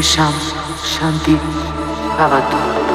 Visham Shanti Bhavatu.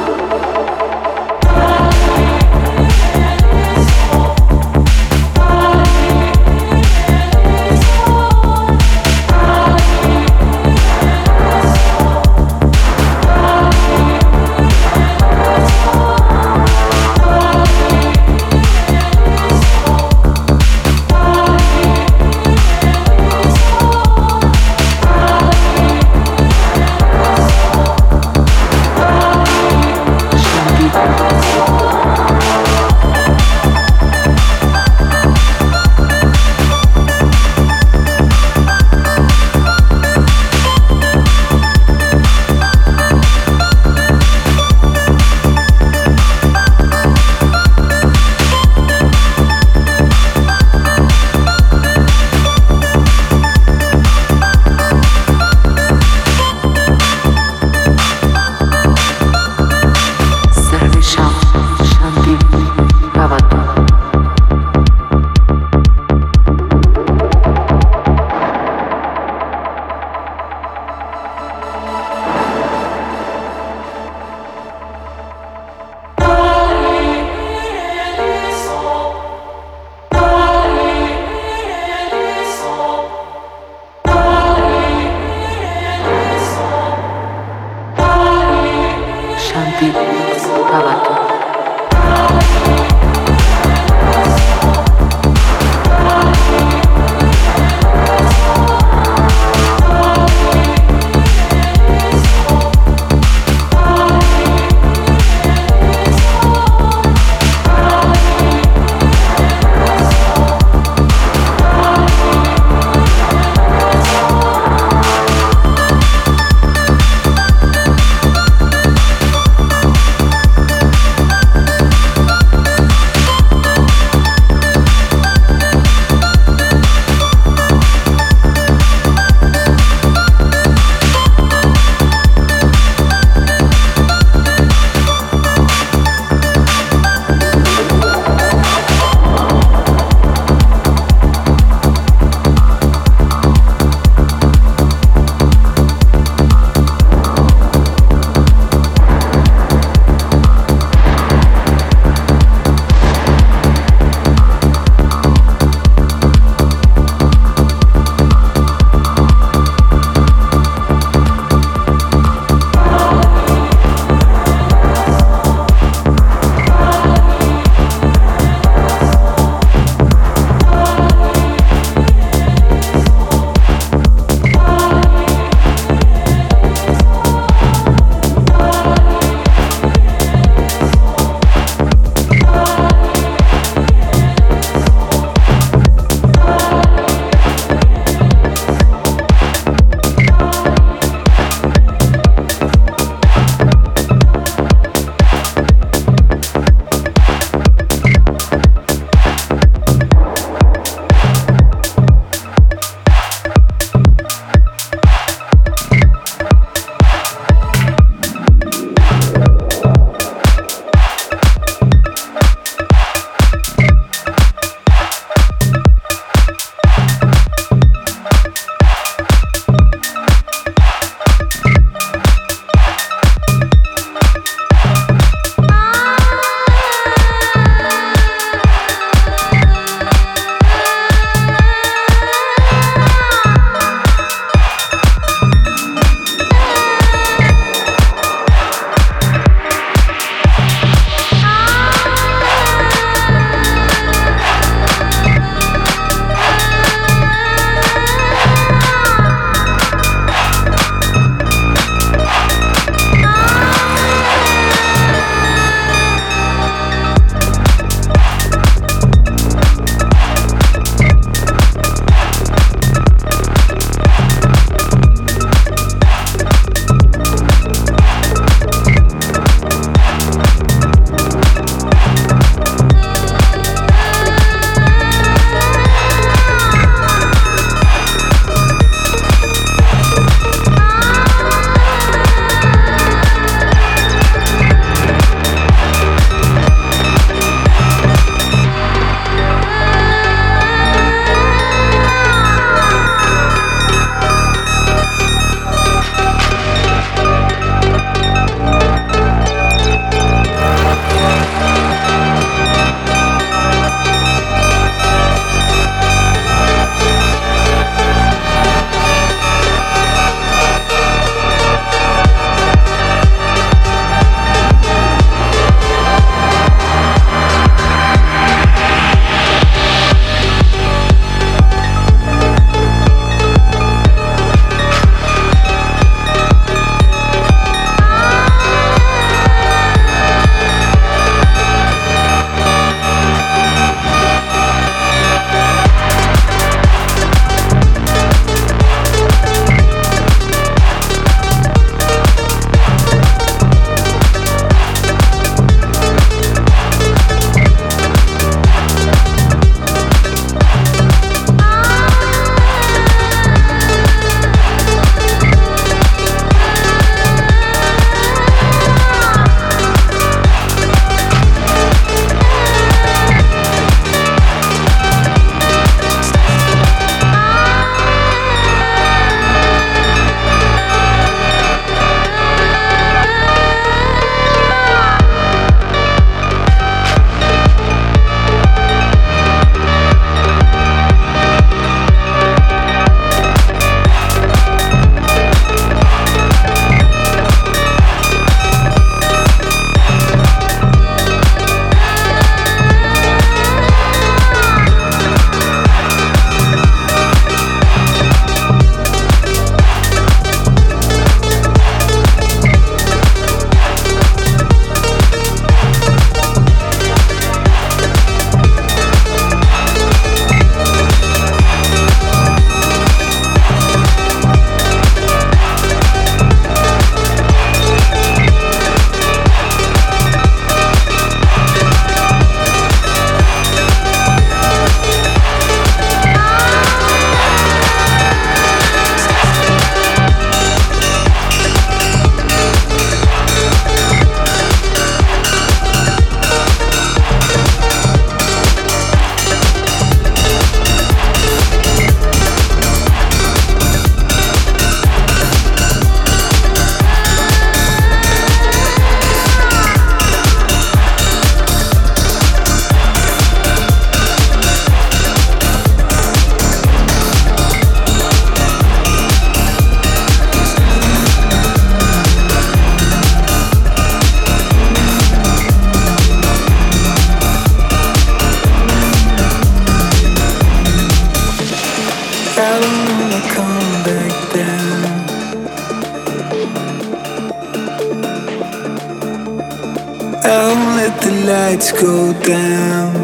let the lights go down.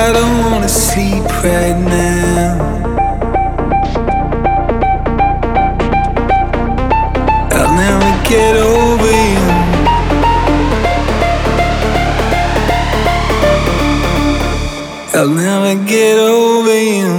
I don't wanna sleep right now. I'll never get over you. I'll never get over you.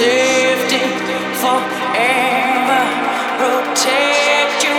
Safety forever, protect you.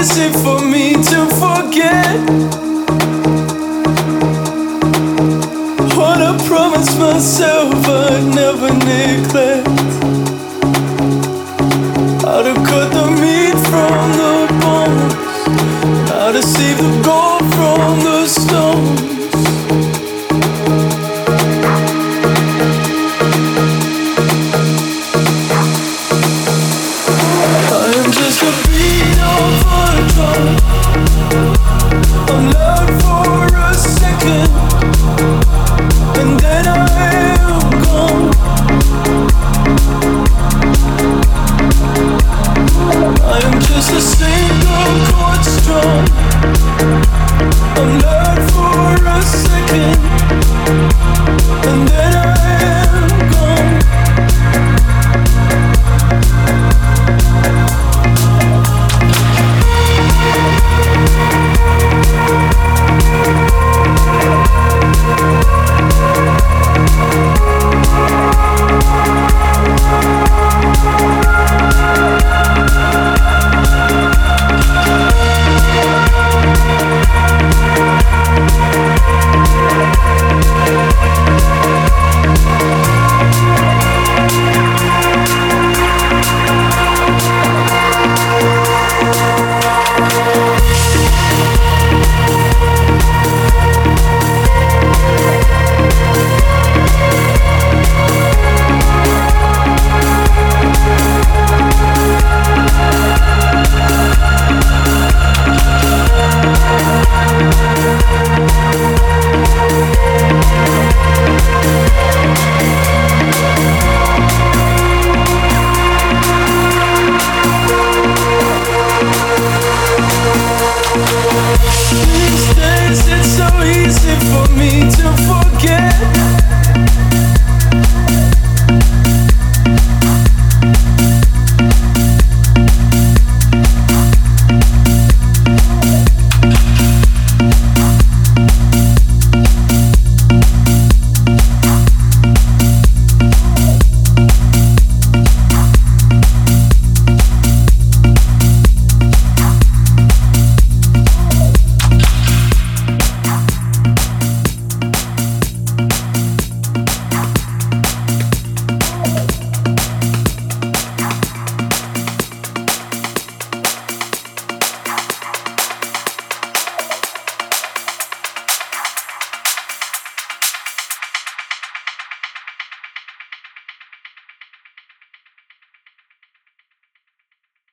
easy for me to forget what I promised myself I'd never neglect. How to cut the meat from the bones, how to save the gold from the